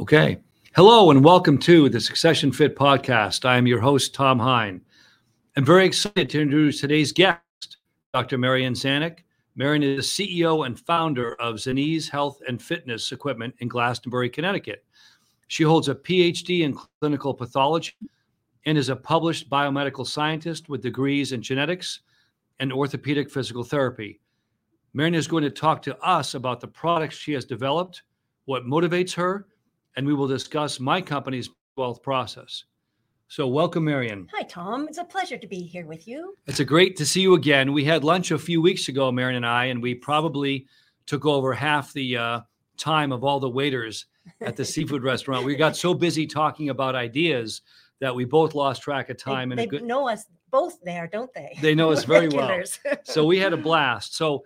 Okay. Hello and welcome to the Succession Fit podcast. I am your host, Tom Hine. I'm very excited to introduce today's guest, Dr. Marian Zanyk. Marian is the CEO and founder of Zanese Health and Fitness Equipment in Glastonbury, Connecticut. She holds a PhD in clinical pathology and is a published biomedical scientist with degrees in genetics and orthopedic physical therapy. Marian is going to talk to us about the products she has developed, what motivates her, and we will discuss my company's wealth process. So welcome, Marian. Hi, Tom. It's a pleasure to be here with you. It's great to see you again. We had lunch a few weeks ago, Marian and I, and we probably took over half the time of all the waiters at the seafood restaurant. We got so busy talking about ideas that we both lost track of time. They know us both there, don't they? They know us very well. So we had a blast. So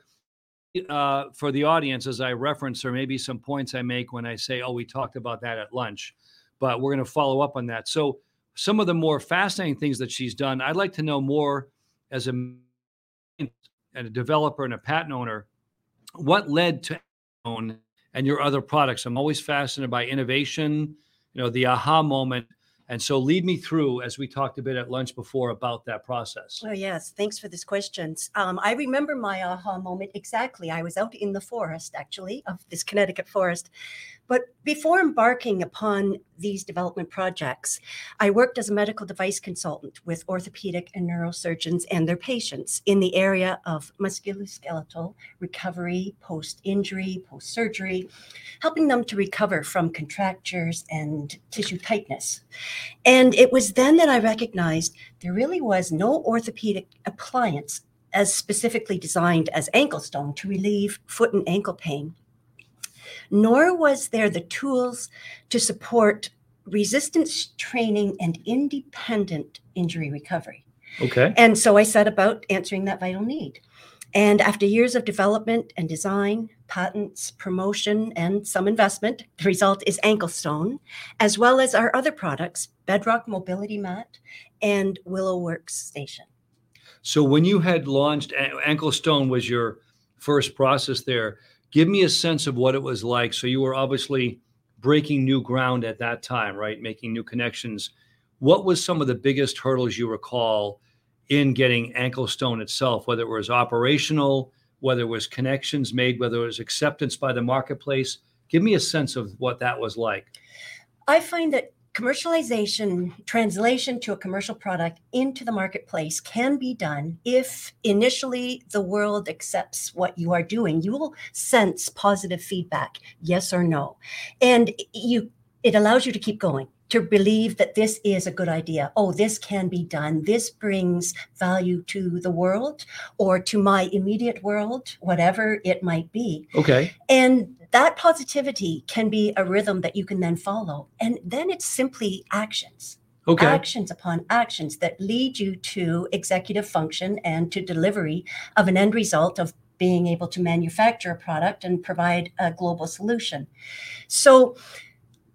for the audience, as I reference, there may be some points I make when I say, oh, we talked about that at lunch, but we're going to follow up on that. So some of the more fascinating things that she's done, I'd like to know more as a developer and a patent owner, what led to own and your other products. I'm always fascinated by innovation, the aha moment. And so lead me through, as we talked a bit at lunch before, about that process. Oh, yes. Thanks for this question. I remember my aha moment exactly. I was out in the forest, actually, of this Connecticut forest. But before embarking upon these development projects, I worked as a medical device consultant with orthopedic and neurosurgeons and their patients in the area of musculoskeletal recovery, post-injury, post-surgery, helping them to recover from contractures and tissue tightness. And it was then that I recognized there really was no orthopedic appliance as specifically designed as AnkleSTONE to relieve foot and ankle pain, nor was there the tools to support resistance training and independent injury recovery. Okay. And so I set about answering that vital need. And after years of development and design, patents, promotion, and some investment, the result is AnkleSTONE, as well as our other products, Bedrock Mobility Mat and Willow Works Station. So when you had launched, AnkleSTONE was your first process there. Give me a sense of what it was like. So you were obviously breaking new ground at that time, right? Making new connections. What was some of the biggest hurdles you recall in getting AnkleSTONE itself, whether it was operational, whether it was connections made, whether it was acceptance by the marketplace? Give me a sense of what that was like. I find that commercialization, translation to a commercial product into the marketplace can be done if initially the world accepts what you are doing. You will sense positive feedback, yes or no. And it allows you to keep going, to believe that this is a good idea. Oh, this can be done. This brings value to the world or to my immediate world, whatever it might be. Okay. And that positivity can be a rhythm that you can then follow. And then it's simply actions. Okay. Actions upon actions that lead you to executive function and to delivery of an end result of being able to manufacture a product and provide a global solution. So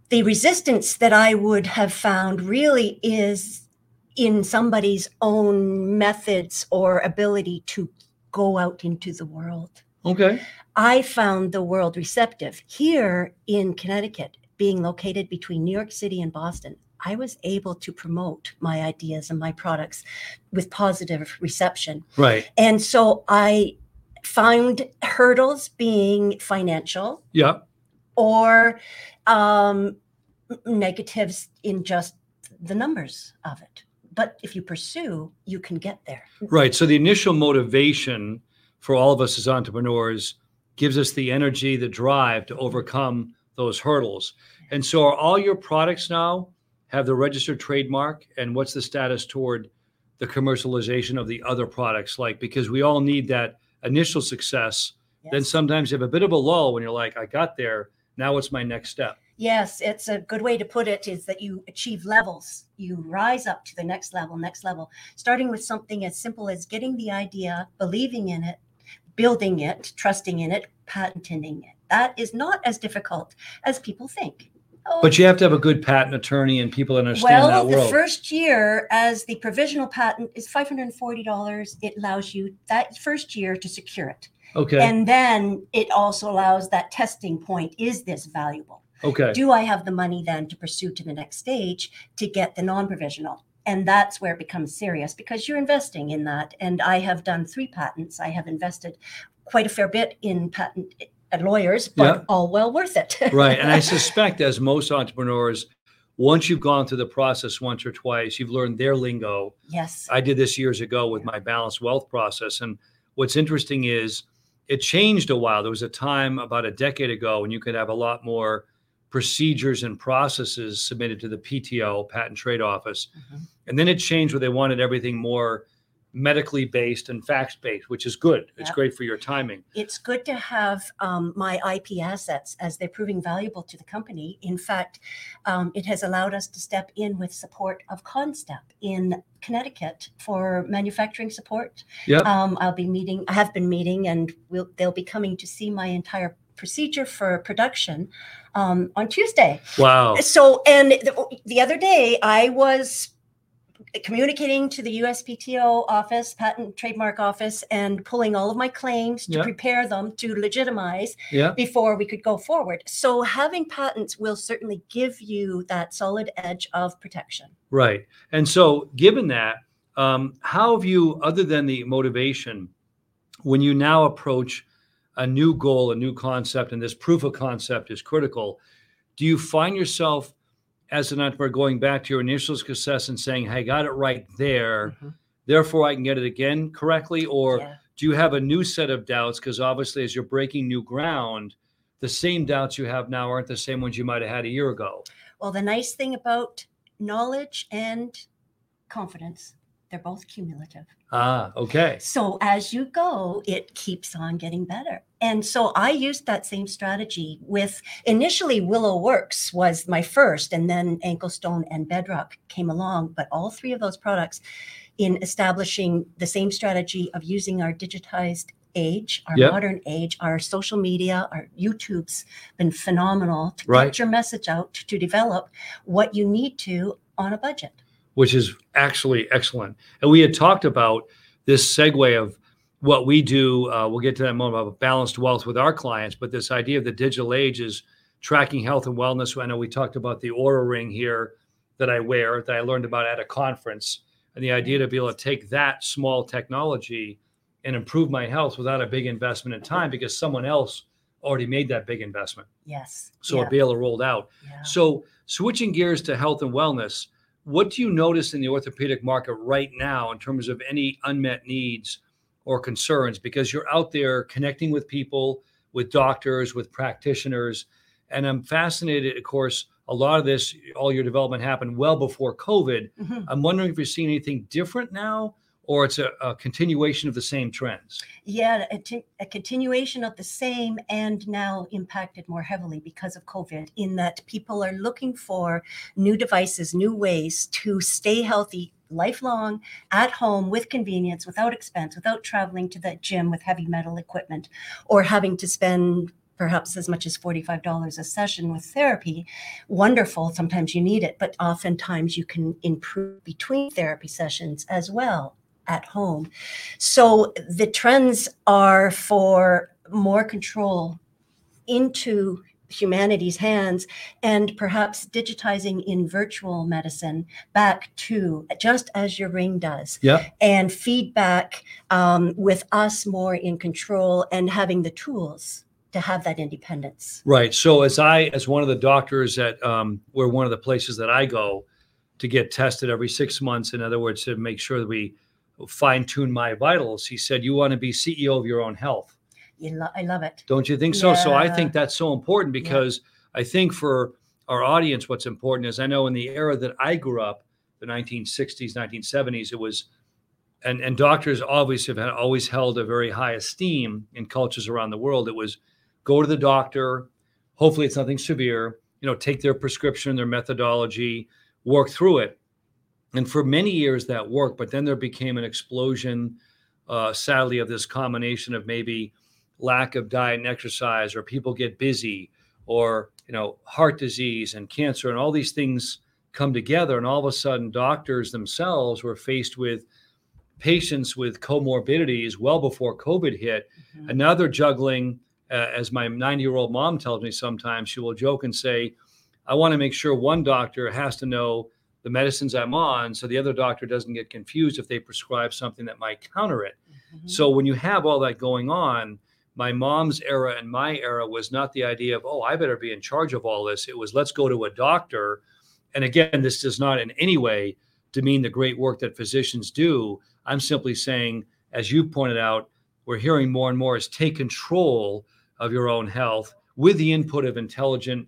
the resistance that I would have found really is in somebody's own methods or ability to go out into the world. Okay. I found the world receptive. Here in Connecticut, being located between New York City and Boston, I was able to promote my ideas and my products with positive reception. Right. And so I found hurdles being financial. Yeah. Or negatives in just the numbers of it. But if you pursue, you can get there. Right. So the initial motivation for all of us as entrepreneurs gives us the energy, the drive to overcome those hurdles. And so are all your products now have the registered trademark? And what's the status toward the commercialization of the other products like? Because we all need that initial success. Yes. Then sometimes you have a bit of a lull when you're like, I got there. Now what's my next step? Yes, it's a good way to put it is that you achieve levels. You rise up to the next level, starting with something as simple as getting the idea, believing in it, building it, trusting in it, patenting it. That is not as difficult as people think. Oh, but you have to have a good patent attorney and people understand that world. Well, the first year as the provisional patent is $540. It allows you that first year to secure it. Okay. And then it also allows that testing point. Is this valuable? Okay. Do I have the money then to pursue to the next stage to get the non-provisional? And that's where it becomes serious, because you're investing in that. And I have done 3 patents. I have invested quite a fair bit in patent lawyers, but all well worth it. Right. And I suspect, as most entrepreneurs, once you've gone through the process once or twice, you've learned their lingo. Yes. I did this years ago with my balanced wealth process. And what's interesting is it changed a while. There was a time about a decade ago when you could have a lot more procedures and processes submitted to the PTO, Patent Trade Office. Mm-hmm. And then it changed where they wanted everything more medically based and facts based, which is good. It's great for your timing. It's good to have my IP assets as they're proving valuable to the company. In fact, it has allowed us to step in with support of ConStep in Connecticut for manufacturing support. Yep. I have been meeting and they'll be coming to see my entire procedure for production on Tuesday. Wow. So, and the other day I was communicating to the USPTO office, Patent Trademark Office, and pulling all of my claims to prepare them to legitimize before we could go forward. So having patents will certainly give you that solid edge of protection. Right. And so given that, how have you, other than the motivation, when you now approach a new goal, a new concept, and this proof of concept is critical, do you find yourself as an entrepreneur going back to your initial success and saying, hey, I got it right there, therefore I can get it again correctly? Or do you have a new set of doubts? Because obviously as you're breaking new ground, the same doubts you have now aren't the same ones you might have had a year ago. Well, the nice thing about knowledge and confidence, they're both cumulative. Ah, okay. So as you go, it keeps on getting better. And so I used that same strategy with initially Willow Works was my first, and then AnkleStone and Bedrock came along. But all 3 of those products, in establishing the same strategy of using our digitized age, our modern age, our social media, our YouTube's been phenomenal to get your message out, to develop what you need to on a budget. Which is actually excellent. And we had talked about this segue of what we do. We'll get to that in a moment about balanced wealth with our clients. But this idea of the digital age is tracking health and wellness. I know we talked about the Oura ring here that I wear, that I learned about at a conference. And the idea to be able to take that small technology and improve my health without a big investment in time, because someone else already made that big investment. Yes. So I'll be able to roll it out. Yeah. So switching gears to health and wellness, what do you notice in the orthopedic market right now in terms of any unmet needs or concerns? Because you're out there connecting with people, with doctors, with practitioners. And I'm fascinated, of course, a lot of this, all your development happened well before COVID. Mm-hmm. I'm wondering if you're seeing anything different now, or it's a continuation of the same trends? Yeah, a continuation of the same, and now impacted more heavily because of COVID, in that people are looking for new devices, new ways to stay healthy lifelong, at home, with convenience, without expense, without traveling to the gym with heavy metal equipment, or having to spend perhaps as much as $45 a session with therapy. Wonderful. Sometimes you need it, but oftentimes you can improve between therapy sessions as well, at home. So the trends are for more control into humanity's hands, and perhaps digitizing in virtual medicine back to just as your ring does, and feedback with us more in control and having the tools to have that independence. Right. So as one of the doctors at where one of the places that I go to get tested every 6 months, in other words, to make sure that we fine-tune my vitals, he said, you want to be CEO of your own health. I love it. Don't you think so? Yeah. So I think that's so important, because I think for our audience, what's important is, I know in the era that I grew up, the 1960s, 1970s, it was, and doctors obviously have always held a very high esteem in cultures around the world. It was go to the doctor, hopefully it's nothing severe, take their prescription, their methodology, work through it. And for many years that worked, but then there became an explosion, sadly, of this combination of maybe lack of diet and exercise, or people get busy, or heart disease and cancer, and all these things come together. And all of a sudden, doctors themselves were faced with patients with comorbidities well before COVID hit. Mm-hmm. And now they're juggling as my 90-year-old mom tells me sometimes, she will joke and say, I want to make sure one doctor has to know the medicines I'm on so the other doctor doesn't get confused if they prescribe something that might counter it. Mm-hmm. So when you have all that going on, my mom's era and my era was not the idea of, oh, I better be in charge of all this. It was, let's go to a doctor. And again, this does not in any way demean the great work that physicians do. I'm simply saying, as you pointed out, we're hearing more and more is take control of your own health with the input of intelligent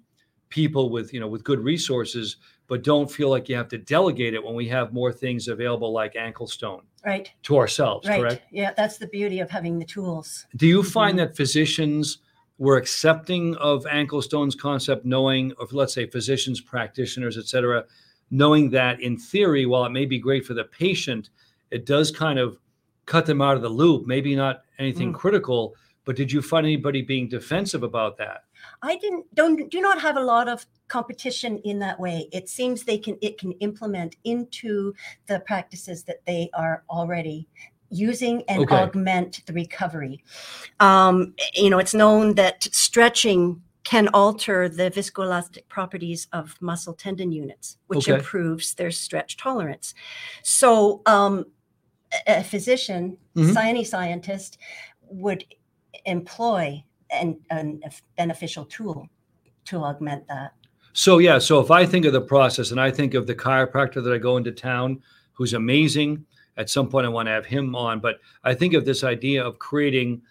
people with, you know, with good resources, but don't feel like you have to delegate it when we have more things available like AnkleSTONE. Right. To ourselves, right. Correct? Yeah, that's the beauty of having the tools. Do you find that physicians were accepting of AnkleSTONE's concept, knowing of, let's say, physicians, practitioners, et cetera, knowing that in theory, while it may be great for the patient, it does kind of cut them out of the loop, maybe not anything critical, but did you find anybody being defensive about that? I do not have a lot of competition in that way. It seems it can implement into the practices that they are already using and augment the recovery. It's known that stretching can alter the viscoelastic properties of muscle tendon units, which improves their stretch tolerance. So a physician, any scientist would employ an beneficial tool to augment that. So if I think of the process and I think of the chiropractor that I go into town, who's amazing, at some point I want to have him on, but I think of this idea of creating,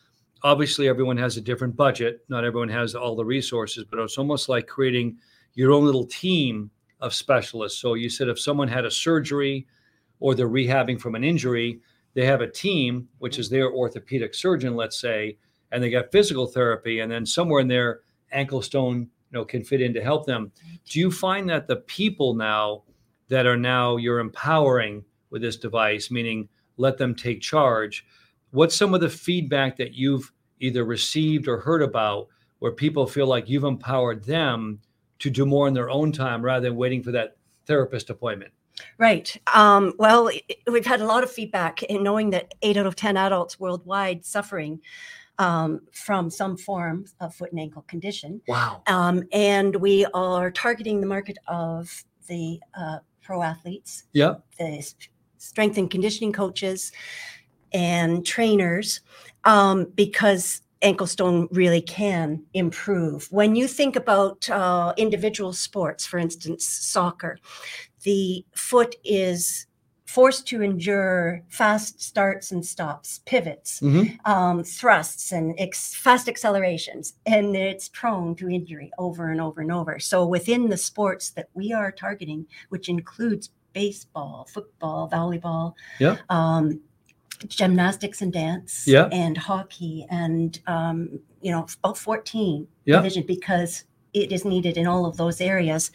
obviously everyone has a different budget, not everyone has all the resources, but it's almost like creating your own little team of specialists. So you said if someone had a surgery or they're rehabbing from an injury, they have a team, which is their orthopedic surgeon, let's say, and they got physical therapy, and then somewhere in there, AnkleSTONE, can fit in to help them. Do you find that the people that are you're empowering with this device, meaning let them take charge, what's some of the feedback that you've either received or heard about where people feel like you've empowered them to do more in their own time rather than waiting for that therapist appointment? Right. We've had a lot of feedback in knowing that 8 out of 10 adults worldwide suffering from some form of foot and ankle condition. Wow. And we are targeting the market of the pro athletes, the strength and conditioning coaches and trainers, because AnkleSTONE really can improve. When you think about individual sports, for instance, soccer, the foot is forced to endure fast starts and stops, pivots, thrusts, and fast accelerations, and it's prone to injury over and over and over. So within the sports that we are targeting, which includes baseball, football, volleyball, gymnastics and dance, and hockey, and about 14 division, because it is needed in all of those areas,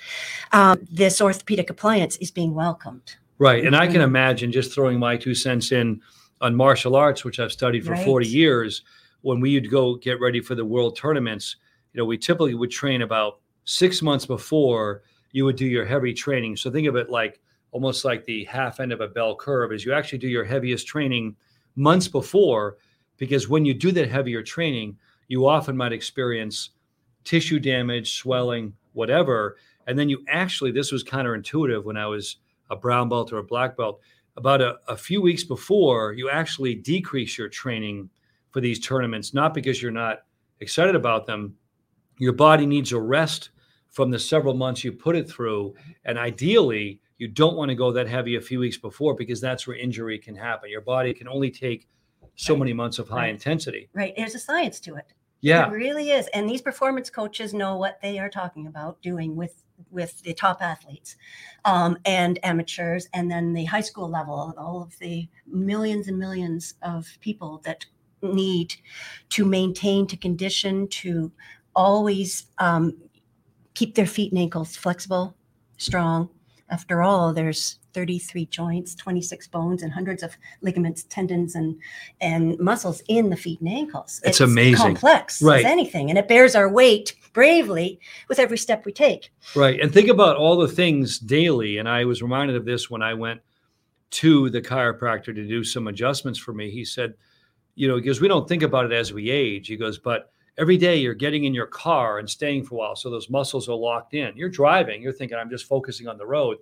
this orthopedic appliance is being welcomed. Right. And I can imagine, just throwing my 2 cents in on martial arts, which I've studied for 40 years, when we would go get ready for the world tournaments, we typically would train about 6 months before you would do your heavy training. So think of it like almost like the half end of a bell curve is you actually do your heaviest training months before, because when you do that heavier training, you often might experience tissue damage, swelling, whatever. And then you actually, this was counterintuitive when I was a brown belt or a black belt, about a few weeks before, you actually decrease your training for these tournaments, not because you're not excited about them. Your body needs a rest from the several months you put it through. And ideally, you don't want to go that heavy a few weeks before, because that's where injury can happen. Your body can only take so many months of high intensity. Right. There's a science to it. Yeah, it really is. And these performance coaches know what they are talking about doing with the top athletes and amateurs, and then the high school level, all of the millions and millions of people that need to maintain, to condition, to always keep their feet and ankles flexible, strong. After all, there's 33 joints, 26 bones, and hundreds of ligaments, tendons, and muscles in the feet and ankles. It's amazing. Complex as anything, and it bears our weight bravely with every step we take. Right, and think about all the things daily, and I was reminded of this when I went to the chiropractor to do some adjustments for me. He said, because we don't think about it as we age, he goes, but Every day you're getting in your car and staying for a while, so those muscles are locked in. You're driving, you're thinking, I'm just focusing on the road.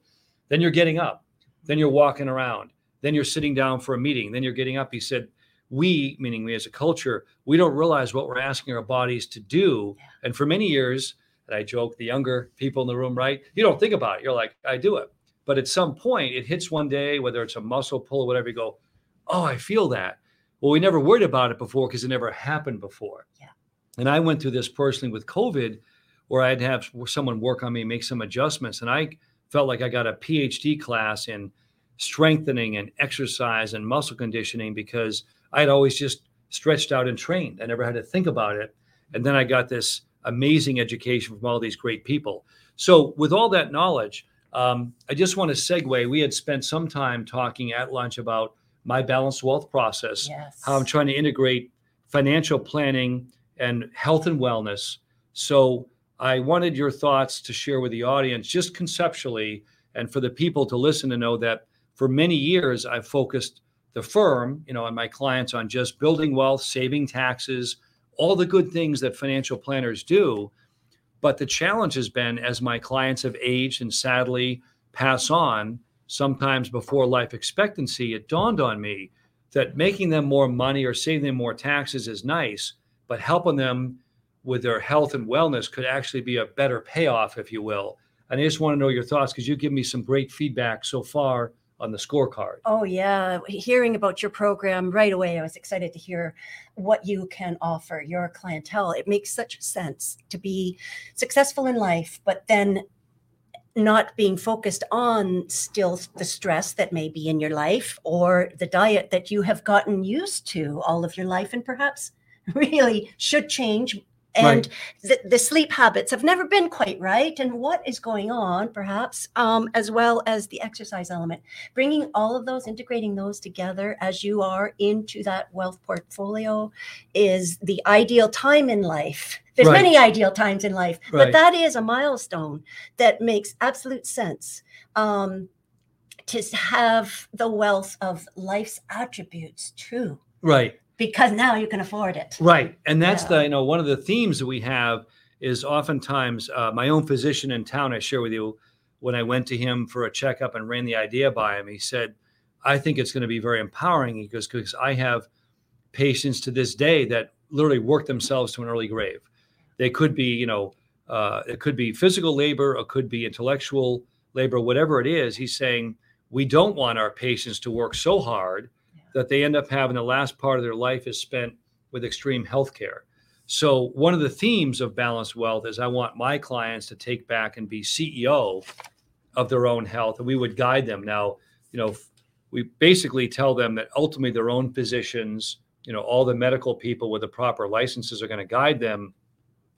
Then you're getting up. Then you're walking around. Then you're sitting down for a meeting. Then you're getting up. He said, we, meaning we as a culture, we don't realize what we're asking our bodies to do. Yeah. And for many years, and I joke, the younger people in the room, right? You don't think about it. You're like, I do it. But at some point, it hits one day, whether it's a muscle pull or whatever, you go, oh, I feel that. Well, we never worried about it before because it never happened before. Yeah. And I went through this personally with COVID, where I'd have someone work on me, make some adjustments. And I felt like I got a PhD class in strengthening and exercise and muscle conditioning because I'd always just stretched out and trained. I never had to think about it. And then I got this amazing education from all these great people. So with all that knowledge, I just want to segue. We had spent some time talking at lunch about my balanced wealth process, yes, how I'm trying to integrate financial planning and health and wellness. So I wanted your thoughts to share with the audience, just conceptually, and for the people to listen to know that for many years, I've focused the firm, you know, and my clients on just building wealth, saving taxes, all the good things that financial planners do. But the challenge has been, as my clients have aged and sadly pass on, sometimes before life expectancy, it dawned on me that making them more money or saving them more taxes is nice, but helping them with their health and wellness could actually be a better payoff, if you will. And I just want to know your thoughts because you give me some great feedback so far on the scorecard. Oh, yeah. Hearing about your program right away, I was excited to hear what you can offer your clientele. It makes such sense to be successful in life, but then not being focused on still the stress that may be in your life or the diet that you have gotten used to all of your life and perhaps really should change. And right, the sleep habits have never been quite right. And what is going on, perhaps, as well as the exercise element, bringing all of those, integrating those together as you are into that wealth portfolio is the ideal time in life. There's right, many ideal times in life, right, but that is a milestone that makes absolute sense. To have the wealth of life's attributes too. Right. Because now you can afford it. Right. And that's the, you know, one of the themes that we have is oftentimes my own physician in town, I share with you, when I went to him for a checkup and ran the idea by him, he said, I think it's going to be very empowering. He goes, because I have patients to this day that literally work themselves to an early grave. They could be, you know, it could be physical labor, it could be intellectual labor, whatever it is. He's saying, we don't want our patients to work so hard that they end up having the last part of their life is spent with extreme healthcare. So one of the themes of balanced wealth is I want my clients to take back and be CEO of their own health, and we would guide them. Now, you know, we basically tell them that ultimately their own physicians, you know, all the medical people with the proper licenses are going to guide them.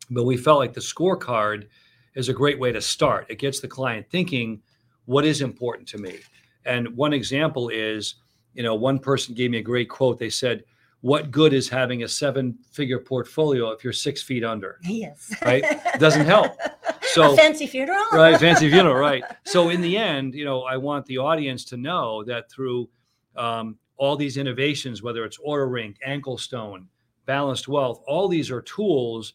But we felt like the scorecard is a great way to start. It gets the client thinking, what is important to me? And one example is, you know, one person gave me a great quote. They said, what good is having a 7-figure portfolio if you're 6 feet under? Yes. Right? It doesn't help. So a fancy funeral? Right. Fancy funeral. Right. So in the end, you know, I want the audience to know that through all these innovations, whether it's Oura ring, AnkleSTONE, balanced wealth, all these are tools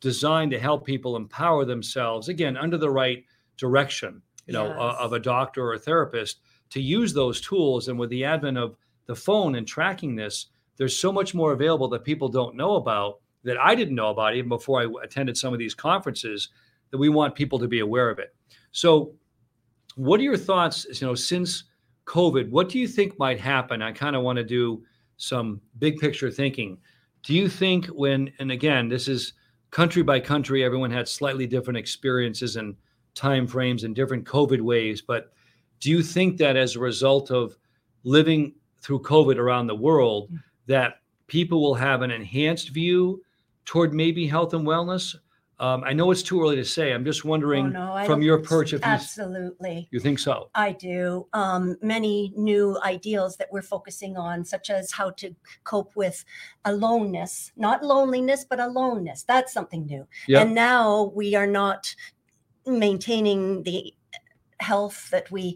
designed to help people empower themselves, again, under the right direction, you know, yes, of a doctor or a therapist, to use those tools. And with the advent of the phone and tracking this, there's so much more available that people don't know about, that I didn't know about even before I attended some of these conferences, that we want people to be aware of it. So what are your thoughts, you know, since COVID, what do you think might happen? I kind of want to do some big picture thinking. Do you think when, and again, this is country by country, everyone had slightly different experiences and timeframes and different COVID waves, but do you think that as a result of living through COVID around the world, that people will have an enhanced view toward maybe health and wellness? I know it's too early to say. I'm just wondering from your perch if absolutely. You think so? I do. Many new ideals that we're focusing on, such as how to cope with aloneness, not loneliness, but aloneness. That's something new. Yep. And now we are not maintaining the health that we're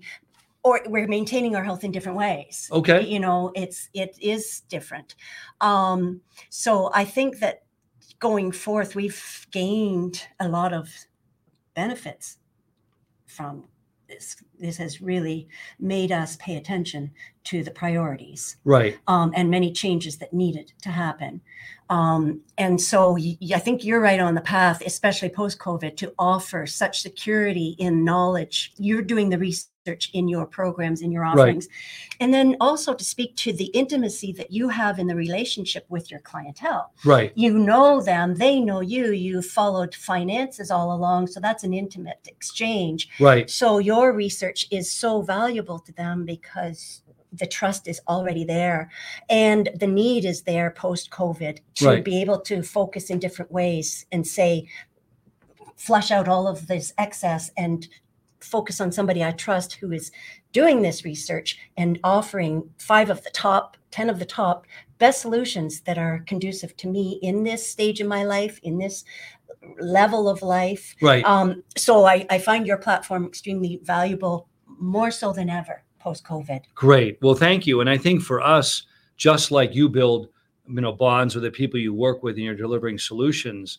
maintaining our health in different ways. Okay. You know, it is different. So I think that going forth, we've gained a lot of benefits from this. This has really made us pay attention to the priorities, right? And many changes that needed to happen. And so I think you're right on the path, especially post-COVID, to offer such security in knowledge. You're doing the research in your programs, in your offerings. Right. And then also to speak to the intimacy that you have in the relationship with your clientele. Right. You know them, they know you, you followed finances all along. So that's an intimate exchange. Right. So your research is so valuable to them because the trust is already there and the need is there post-COVID to right. be able to focus in different ways and say, flush out all of this excess and focus on somebody I trust who is doing this research and offering 10 of the top best solutions that are conducive to me in this stage of my life, in this level of life. Right. So I find your platform extremely valuable, more so than ever post-COVID. Great. Well, thank you. And I think for us, just like you build, bonds with the people you work with and you're delivering solutions,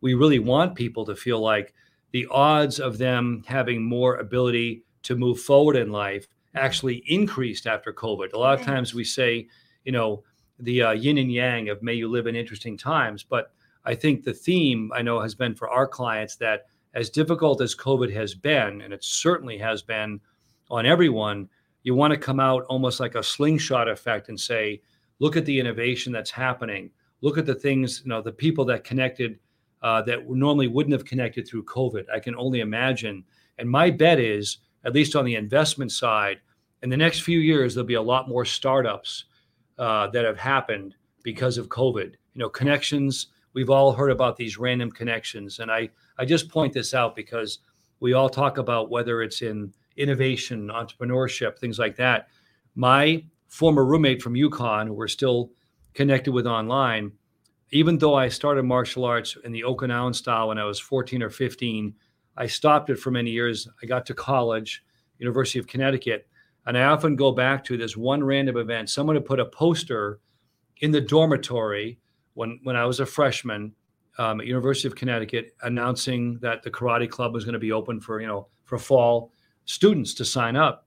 we really want people to feel like the odds of them having more ability to move forward in life actually increased after COVID. A lot of times we say, the yin and yang of may you live in interesting times. But I think the theme I know has been for our clients that as difficult as COVID has been, and it certainly has been on everyone, you want to come out almost like a slingshot effect and say, look at the innovation that's happening. Look at the things, the people that connected that normally wouldn't have connected through COVID. I can only imagine. And my bet is, at least on the investment side, in the next few years, there'll be a lot more startups that have happened because of COVID. Connections, we've all heard about these random connections. And I just point this out because we all talk about whether it's in innovation, entrepreneurship, things like that. My former roommate from UConn, who we're still connected with online, even though I started martial arts in the Okinawan style when I was 14 or 15, I stopped it for many years. I got to college, University of Connecticut, and I often go back to this one random event. Someone had put a poster in the dormitory when I was a freshman at University of Connecticut announcing that the karate club was going to be open for fall students to sign up.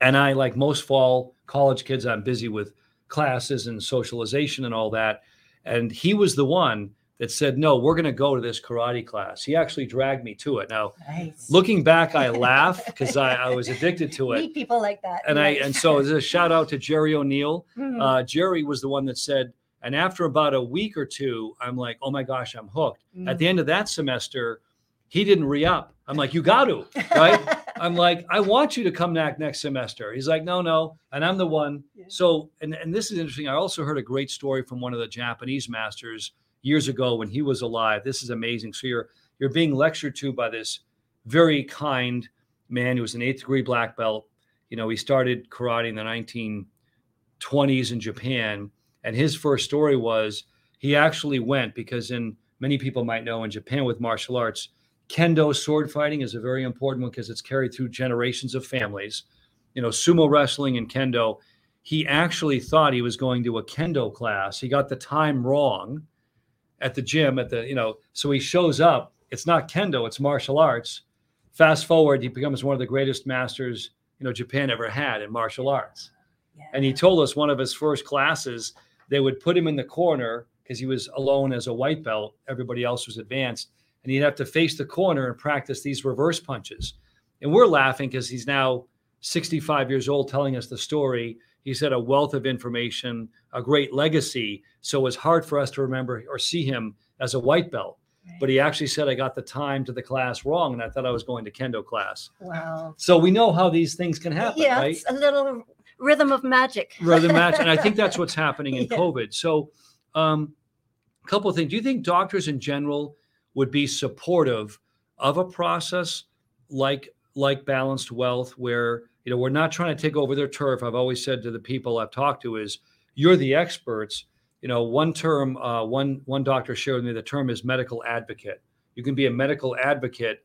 And I, like most fall college kids, I'm busy with classes and socialization and all that. And he was the one that said, no, we're going to go to this karate class. He actually dragged me to it. Now, nice. Looking back, I laugh because I was addicted to it. Meet people like that. And right. So there's a shout out to Jerry O'Neill. Mm-hmm. Jerry was the one that said, and after about a week or two, I'm like, oh my gosh, I'm hooked. Mm-hmm. At the end of that semester, he didn't re-up. I'm like, you got to, right? I'm like, I want you to come back next semester. He's like, no. And I'm the one. Yeah. So, and this is interesting. I also heard a great story from one of the Japanese masters years ago when he was alive. This is amazing. So you're being lectured to by this very kind man who was an 8th degree black belt. He started karate in the 1920s in Japan. And his first story was he actually went because many people might know in Japan with martial arts, kendo sword fighting is a very important one because it's carried through generations of families, sumo wrestling and kendo. He actually thought he was going to a kendo class. He got the time wrong at the gym so he shows up. It's not kendo, it's martial arts. Fast forward, he becomes one of the greatest masters, Japan ever had in martial arts. Yeah. And he told us one of his first classes, they would put him in the corner because he was alone as a white belt. Everybody else was advanced. And he'd have to face the corner and practice these reverse punches. And we're laughing because he's now 65 years old telling us the story. He's had a wealth of information, a great legacy. So it's hard for us to remember or see him as a white belt. Right. But he actually said, I got the time to the class wrong, and I thought I was going to kendo class. Wow. So we know how these things can happen, yeah, right? It's a little rhythm of magic. And I think that's what's happening in COVID. So a couple of things. Do you think doctors in general would be supportive of a process like Balanced Wealth where, we're not trying to take over their turf? I've always said to the people I've talked to is, you're the experts. One term, one doctor shared with me, the term is medical advocate. You can be a medical advocate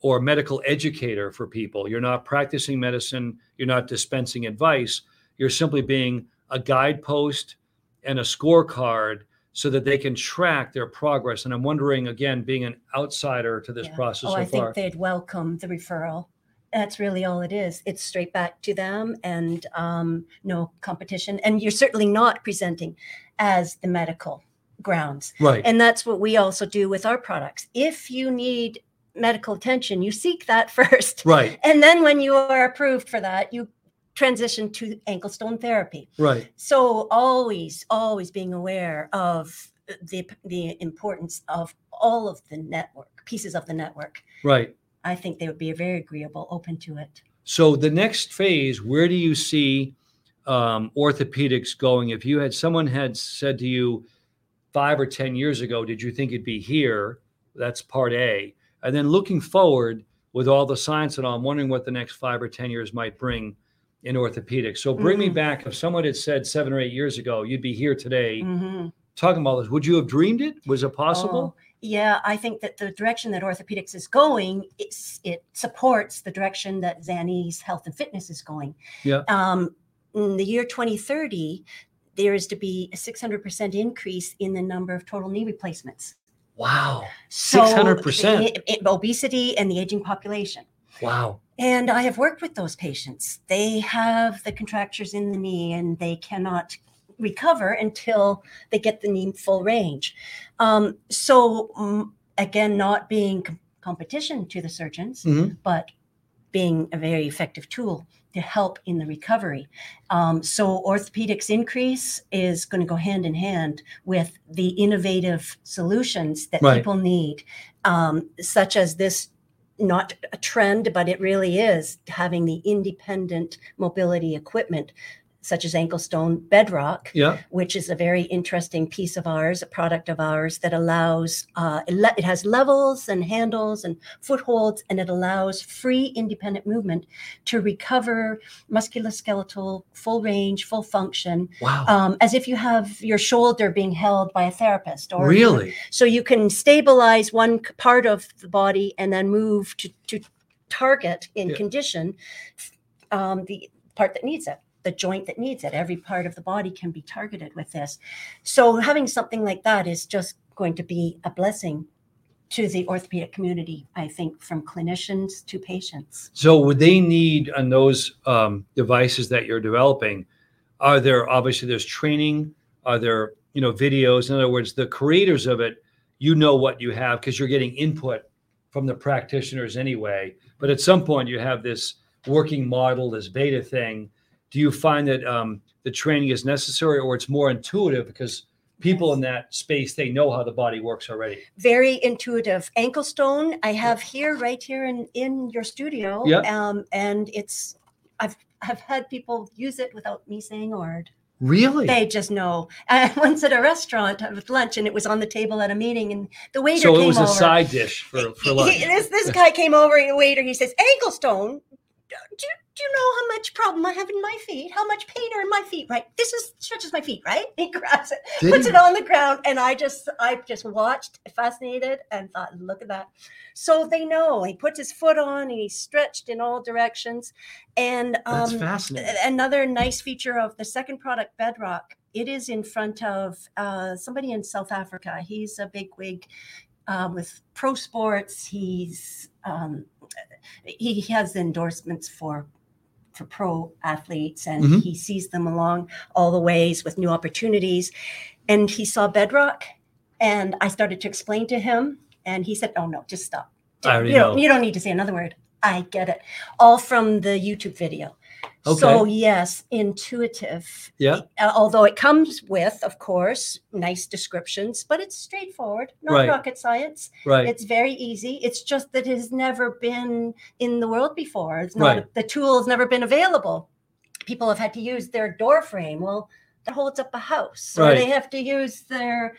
or a medical educator for people. You're not practicing medicine. You're not dispensing advice. You're simply being a guidepost and a scorecard so that they can track their progress. And I'm wondering, again, being an outsider to this process so far. I think they'd welcome the referral. That's really all it is. It's straight back to them and no competition. And you're certainly not presenting as the medical grounds. Right. And that's what we also do with our products. If you need medical attention, you seek that first. Right. And then when you are approved for that, you transition to ankle stone therapy. Right. So always being aware of the importance of all of the network, pieces of the network. Right. I think they would be very agreeable, open to it. So the next phase, where do you see orthopedics going? If you had someone had said to you 5 or 10 years ago, did you think it'd be here? That's part A. And then looking forward with all the science and all, I'm wondering what the next 5 or 10 years might bring in orthopedics. So bring me back. If someone had said 7 or 8 years ago, you'd be here today talking about this. Would you have dreamed it? Was it possible? Yeah, I think that the direction that orthopedics is going, it supports the direction that Zanese Health and Fitness is going. Yeah. In the year 2030, there is to be a 600% increase in the number of total knee replacements. Wow. 600%. So obesity and the aging population. Wow. And I have worked with those patients. They have the contractures in the knee and they cannot recover until they get the knee full range. Again, not being competition to the surgeons, but being a very effective tool to help in the recovery. So orthopedics increase is going to go hand in hand with the innovative solutions that people need, such as this, not a trend, but it really is having the independent mobility equipment such as AnkleSTONE Bedrock, which is a very interesting piece of ours, a product of ours that allows, it has levels and handles and footholds, and it allows free independent movement to recover musculoskeletal, full range, full function, as if you have your shoulder being held by a therapist. Or so you can stabilize one part of the body and then move to target in condition the part that needs it. The joint that needs it. Every part of the body can be targeted with this. So having something like that is just going to be a blessing to the orthopedic community, I think, from clinicians to patients. So would they need on those devices that you're developing, are there, obviously there's training, are there, videos? In other words, the creators of it, what you have because you're getting input from the practitioners anyway. But at some point you have this working model, this beta thing. Do you find that the training is necessary or it's more intuitive because people in that space, they know how the body works already? Very intuitive. AnkleSTONE, I have here, right here in your studio. And it's, I've had people use it without me saying a word. Really? They just know. I once at a restaurant with lunch, and it was on the table at a meeting, and the waiter came over. So it was a side dish for lunch. This guy came over, and the waiter, he says, AnkleSTONE, do you know how much problem I have in my feet? How much pain are in my feet, right? This stretches my feet, right? He grabs it, puts it on the ground, and I just watched, fascinated, and thought, look at that. So they know. He puts his foot on, and he's stretched in all directions. And that's fascinating. Another nice feature of the second product, Bedrock, it is in front of somebody in South Africa. He's a bigwig with pro sports. He has endorsements for pro athletes, and he sees them along all the ways with new opportunities. And he saw Bedrock, and I started to explain to him, and he said, "Oh no, just stop. You don't need to say another word. I get it." All from the YouTube video. Okay. So yes, intuitive. Yeah. Although it comes with, of course, nice descriptions, but it's straightforward, not rocket science. Right. It's very easy. It's just that it has never been in the world before. It's not the tool has never been available. People have had to use their door frame. Well, that holds up a house, or they have to use their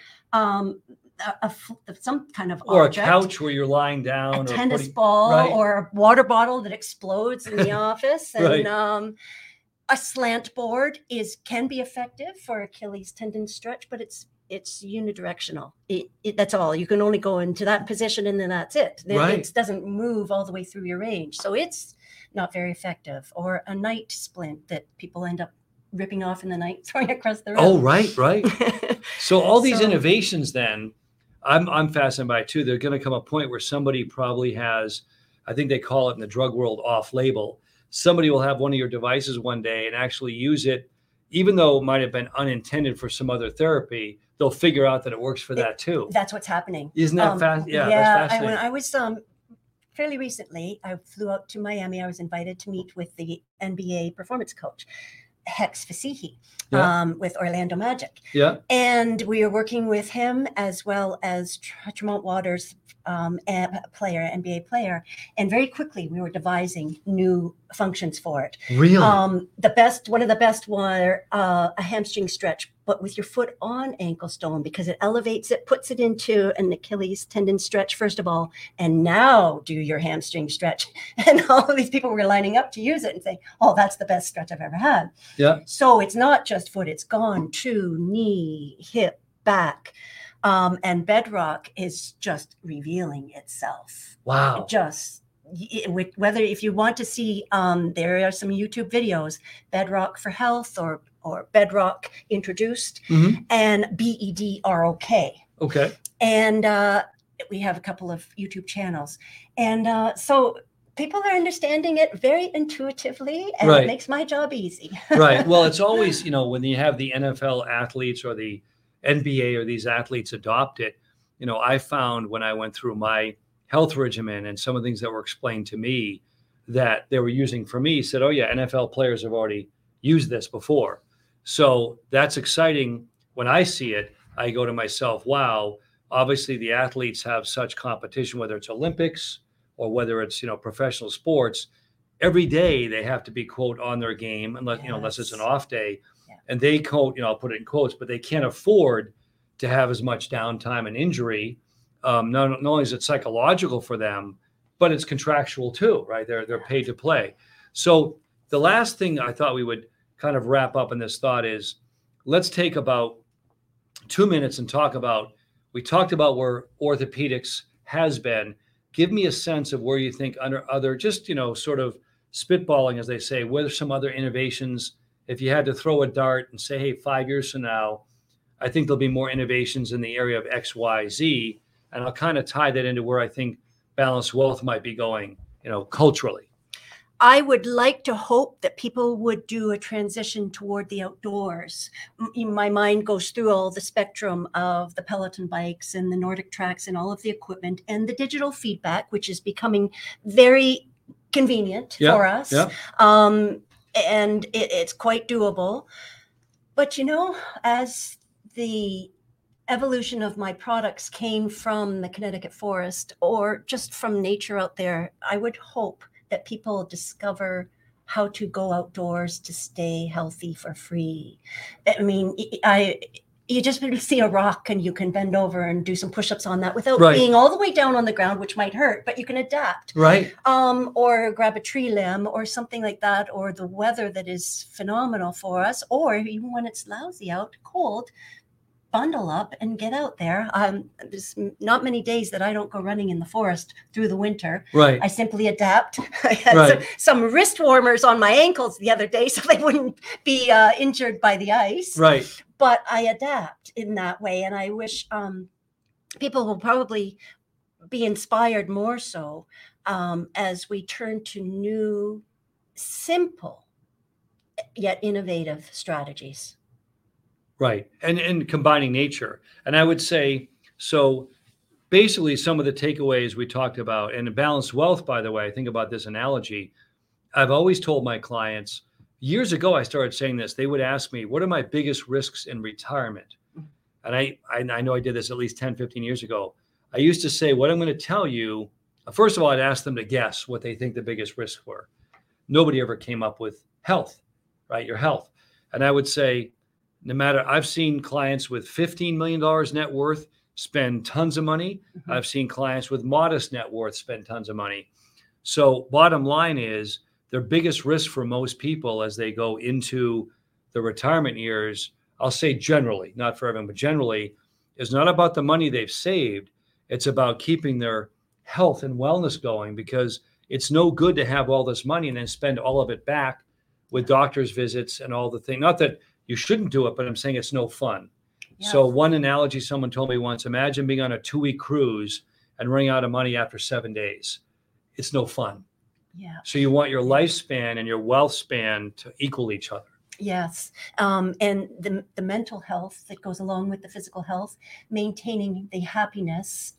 some kind of object. Or a couch where you're lying down. A tennis ball or a water bottle that explodes in the office. And a slant board can be effective for Achilles tendon stretch, but it's unidirectional. That's all. You can only go into that position and then that's it. It doesn't move all the way through your range. So it's not very effective. Or a night splint that people end up ripping off in the night, throwing it across the room. Oh, right, right. So all these innovations then, I'm fascinated by it too. They're going to come a point where somebody probably has, I think they call it in the drug world off-label. Somebody will have one of your devices one day and actually use it, even though it might have been unintended for some other therapy. They'll figure out that it works for that too. That's what's happening. Isn't that fascinating? Yeah, yeah, that's fascinating. When I was fairly recently, I flew out to Miami. I was invited to meet with the NBA performance coach, Hex Fasihi, with Orlando Magic. Yeah. And we are working with him as well as Tremont Waters, NBA player. And very quickly, we were devising new functions for it. Really? One of the best were a hamstring stretch, but with your foot on AnkleStone, because it elevates it, puts it into an Achilles tendon stretch, first of all, and now do your hamstring stretch. And all of these people were lining up to use it and saying, oh, that's the best stretch I've ever had. Yeah. So it's not just foot, it's gone to knee, hip, back. And Bedrock is just revealing itself. Wow. Whether if you want to see, there are some YouTube videos, Bedrock for Health or Bedrock Introduced, mm-hmm. and BEDROK. Okay. And we have a couple of YouTube channels. And so people are understanding it very intuitively, and It makes my job easy. Right. Well, it's always, when you have the NFL athletes or the NBA or these athletes adopt it, I found when I went through my health regimen and some of the things that were explained to me that they were using for me said, oh yeah, NFL players have already used this before. So that's exciting. When I see it, I go to myself, wow, obviously the athletes have such competition, whether it's Olympics or whether it's, professional sports, every day they have to be quote on their game unless, unless it's an off day. And they quote, I'll put it in quotes, but they can't afford to have as much downtime and injury. Not only is it psychological for them, but it's contractual too, right? They're paid to play. So the last thing I thought we would kind of wrap up in this thought is let's take about 2 minutes and we talked about where orthopedics has been. Give me a sense of where you think under other, just, sort of spitballing, as they say, whether some other innovations. If you had to throw a dart and say, hey, 5 years from now, I think there'll be more innovations in the area of X, Y, Z. And I'll kind of tie that into where I think balanced wealth might be going, culturally. I would like to hope that people would do a transition toward the outdoors. My mind goes through all the spectrum of the Peloton bikes and the Nordic tracks and all of the equipment and the digital feedback, which is becoming very convenient for us. Yeah. And it's quite doable. But, as the evolution of my products came from the Connecticut forest or just from nature out there, I would hope that people discover how to go outdoors to stay healthy for free. I mean, you just see a rock and you can bend over and do some push-ups on that without being all the way down on the ground, which might hurt, but you can adapt. Right. Or grab a tree limb or something like that, or the weather that is phenomenal for us, or even when it's lousy out, cold, bundle up and get out there. There's not many days that I don't go running in the forest through the winter. Right. I simply adapt. I had some wrist warmers on my ankles the other day so they wouldn't be injured by the ice. Right. But I adapt in that way. And I wish people will probably be inspired more so as we turn to new, simple, yet innovative strategies. Right. And combining nature. And I would say, so basically some of the takeaways we talked about, and balanced wealth, by the way, I think about this analogy. I've always told my clients, years ago, I started saying this, they would ask me, what are my biggest risks in retirement? And I know I did this at least 10, 15 years ago. I used to say, what I'm going to tell you, first of all, I'd ask them to guess what they think the biggest risks were. Nobody ever came up with health, right? Your health. And I would say, no matter, I've seen clients with $15 million net worth spend tons of money. Mm-hmm. I've seen clients with modest net worth spend tons of money. So bottom line is their biggest risk for most people as they go into the retirement years, I'll say generally, not for everyone, but generally, is not about the money they've saved. It's about keeping their health and wellness going because it's no good to have all this money and then spend all of it back with doctor's visits and all the thing. Not that you shouldn't do it, but I'm saying it's no fun. Yeah. So one analogy someone told me once, imagine being on a 2-week cruise and running out of money after 7 days. It's no fun. Yeah. So you want your lifespan and your wealth span to equal each other. Yes. And the mental health that goes along with the physical health, maintaining the happiness,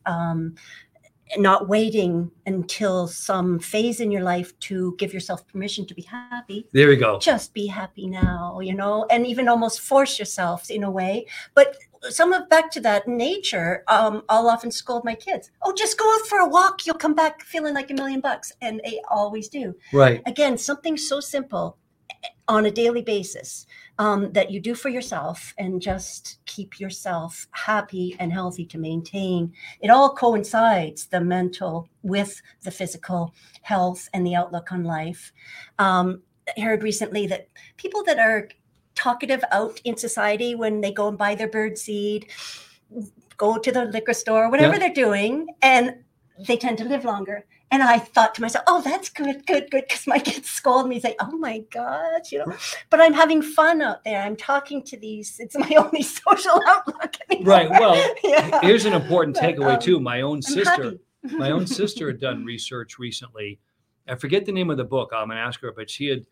not waiting until some phase in your life to give yourself permission to be happy. There we go. Just be happy now, you know, and even almost force yourself in a way. But some of back to that nature, I'll often scold my kids. Oh, just go out for a walk. You'll come back feeling like $1,000,000. And they always do. Right. Again, something so simple on a daily basis that you do for yourself and just keep yourself happy and healthy to maintain. It all coincides, the mental with the physical health and the outlook on life. I heard recently that people that are talkative out in society when they go and buy their bird seed, go to the liquor store, whatever they're doing, and they tend to live longer. And I thought to myself, oh, that's good, because my kids scold me, say, oh my gosh, you know, but I'm having fun out there. I'm talking to these, it's my only social outlook anymore. Right, well, here's an important takeaway too. My own sister had done research recently. I forget the name of the book, I'm gonna ask her, but she had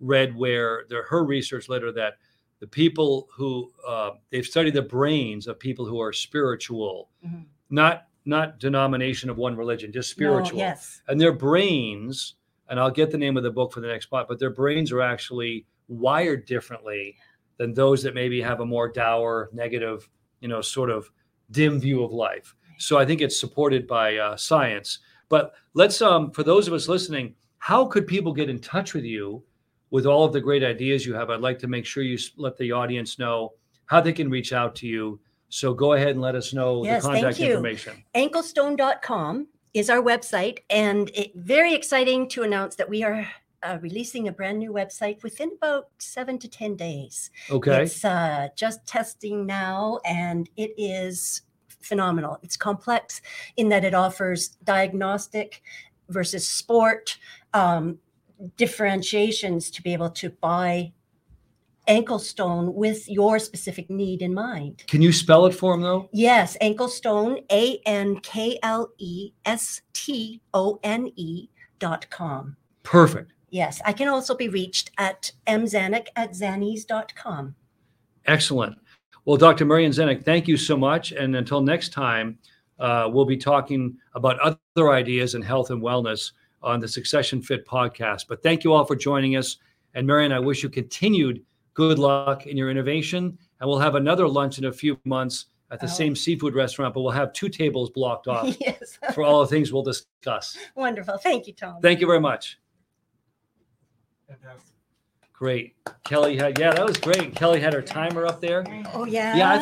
read where her research led her that the people who, they've studied the brains of people who are spiritual, not denomination of one religion, just spiritual. No, yes. And their brains, and I'll get the name of the book for the next part, but their brains are actually wired differently than those that maybe have a more dour, negative, you know, sort of dim view of life. So I think it's supported by science. But let's, for those of us listening, how could people get in touch with you with all of the great ideas you have? I'd like to make sure you let the audience know how they can reach out to you. So go ahead and let us know the contact information. AnkleSTONE.com is our website. And it's very exciting to announce that we are releasing a brand new website within about 7 to 10 days. Okay. It's just testing now, and it is phenomenal. It's complex in that it offers diagnostic versus sport differentiations to be able to buy AnkleSTONE with your specific need in mind. Can you spell it for them though? Yes, AnkleSTONE, AnkleSTONE.com. Perfect. Yes, I can also be reached at mzanyk@zanese.com. Excellent. Well, Dr. Marian Zanyk, thank you so much. And until next time, we'll be talking about other ideas in health and wellness on the Succession Fit podcast. But thank you all for joining us. And Marian, I wish you continued good luck in your innovation. And we'll have another lunch in a few months at the same seafood restaurant, but we'll have 2 tables blocked off for all the things we'll discuss. Wonderful. Thank you, Tom. Thank you very much. Great. Kelly had her timer up there. Oh, yeah.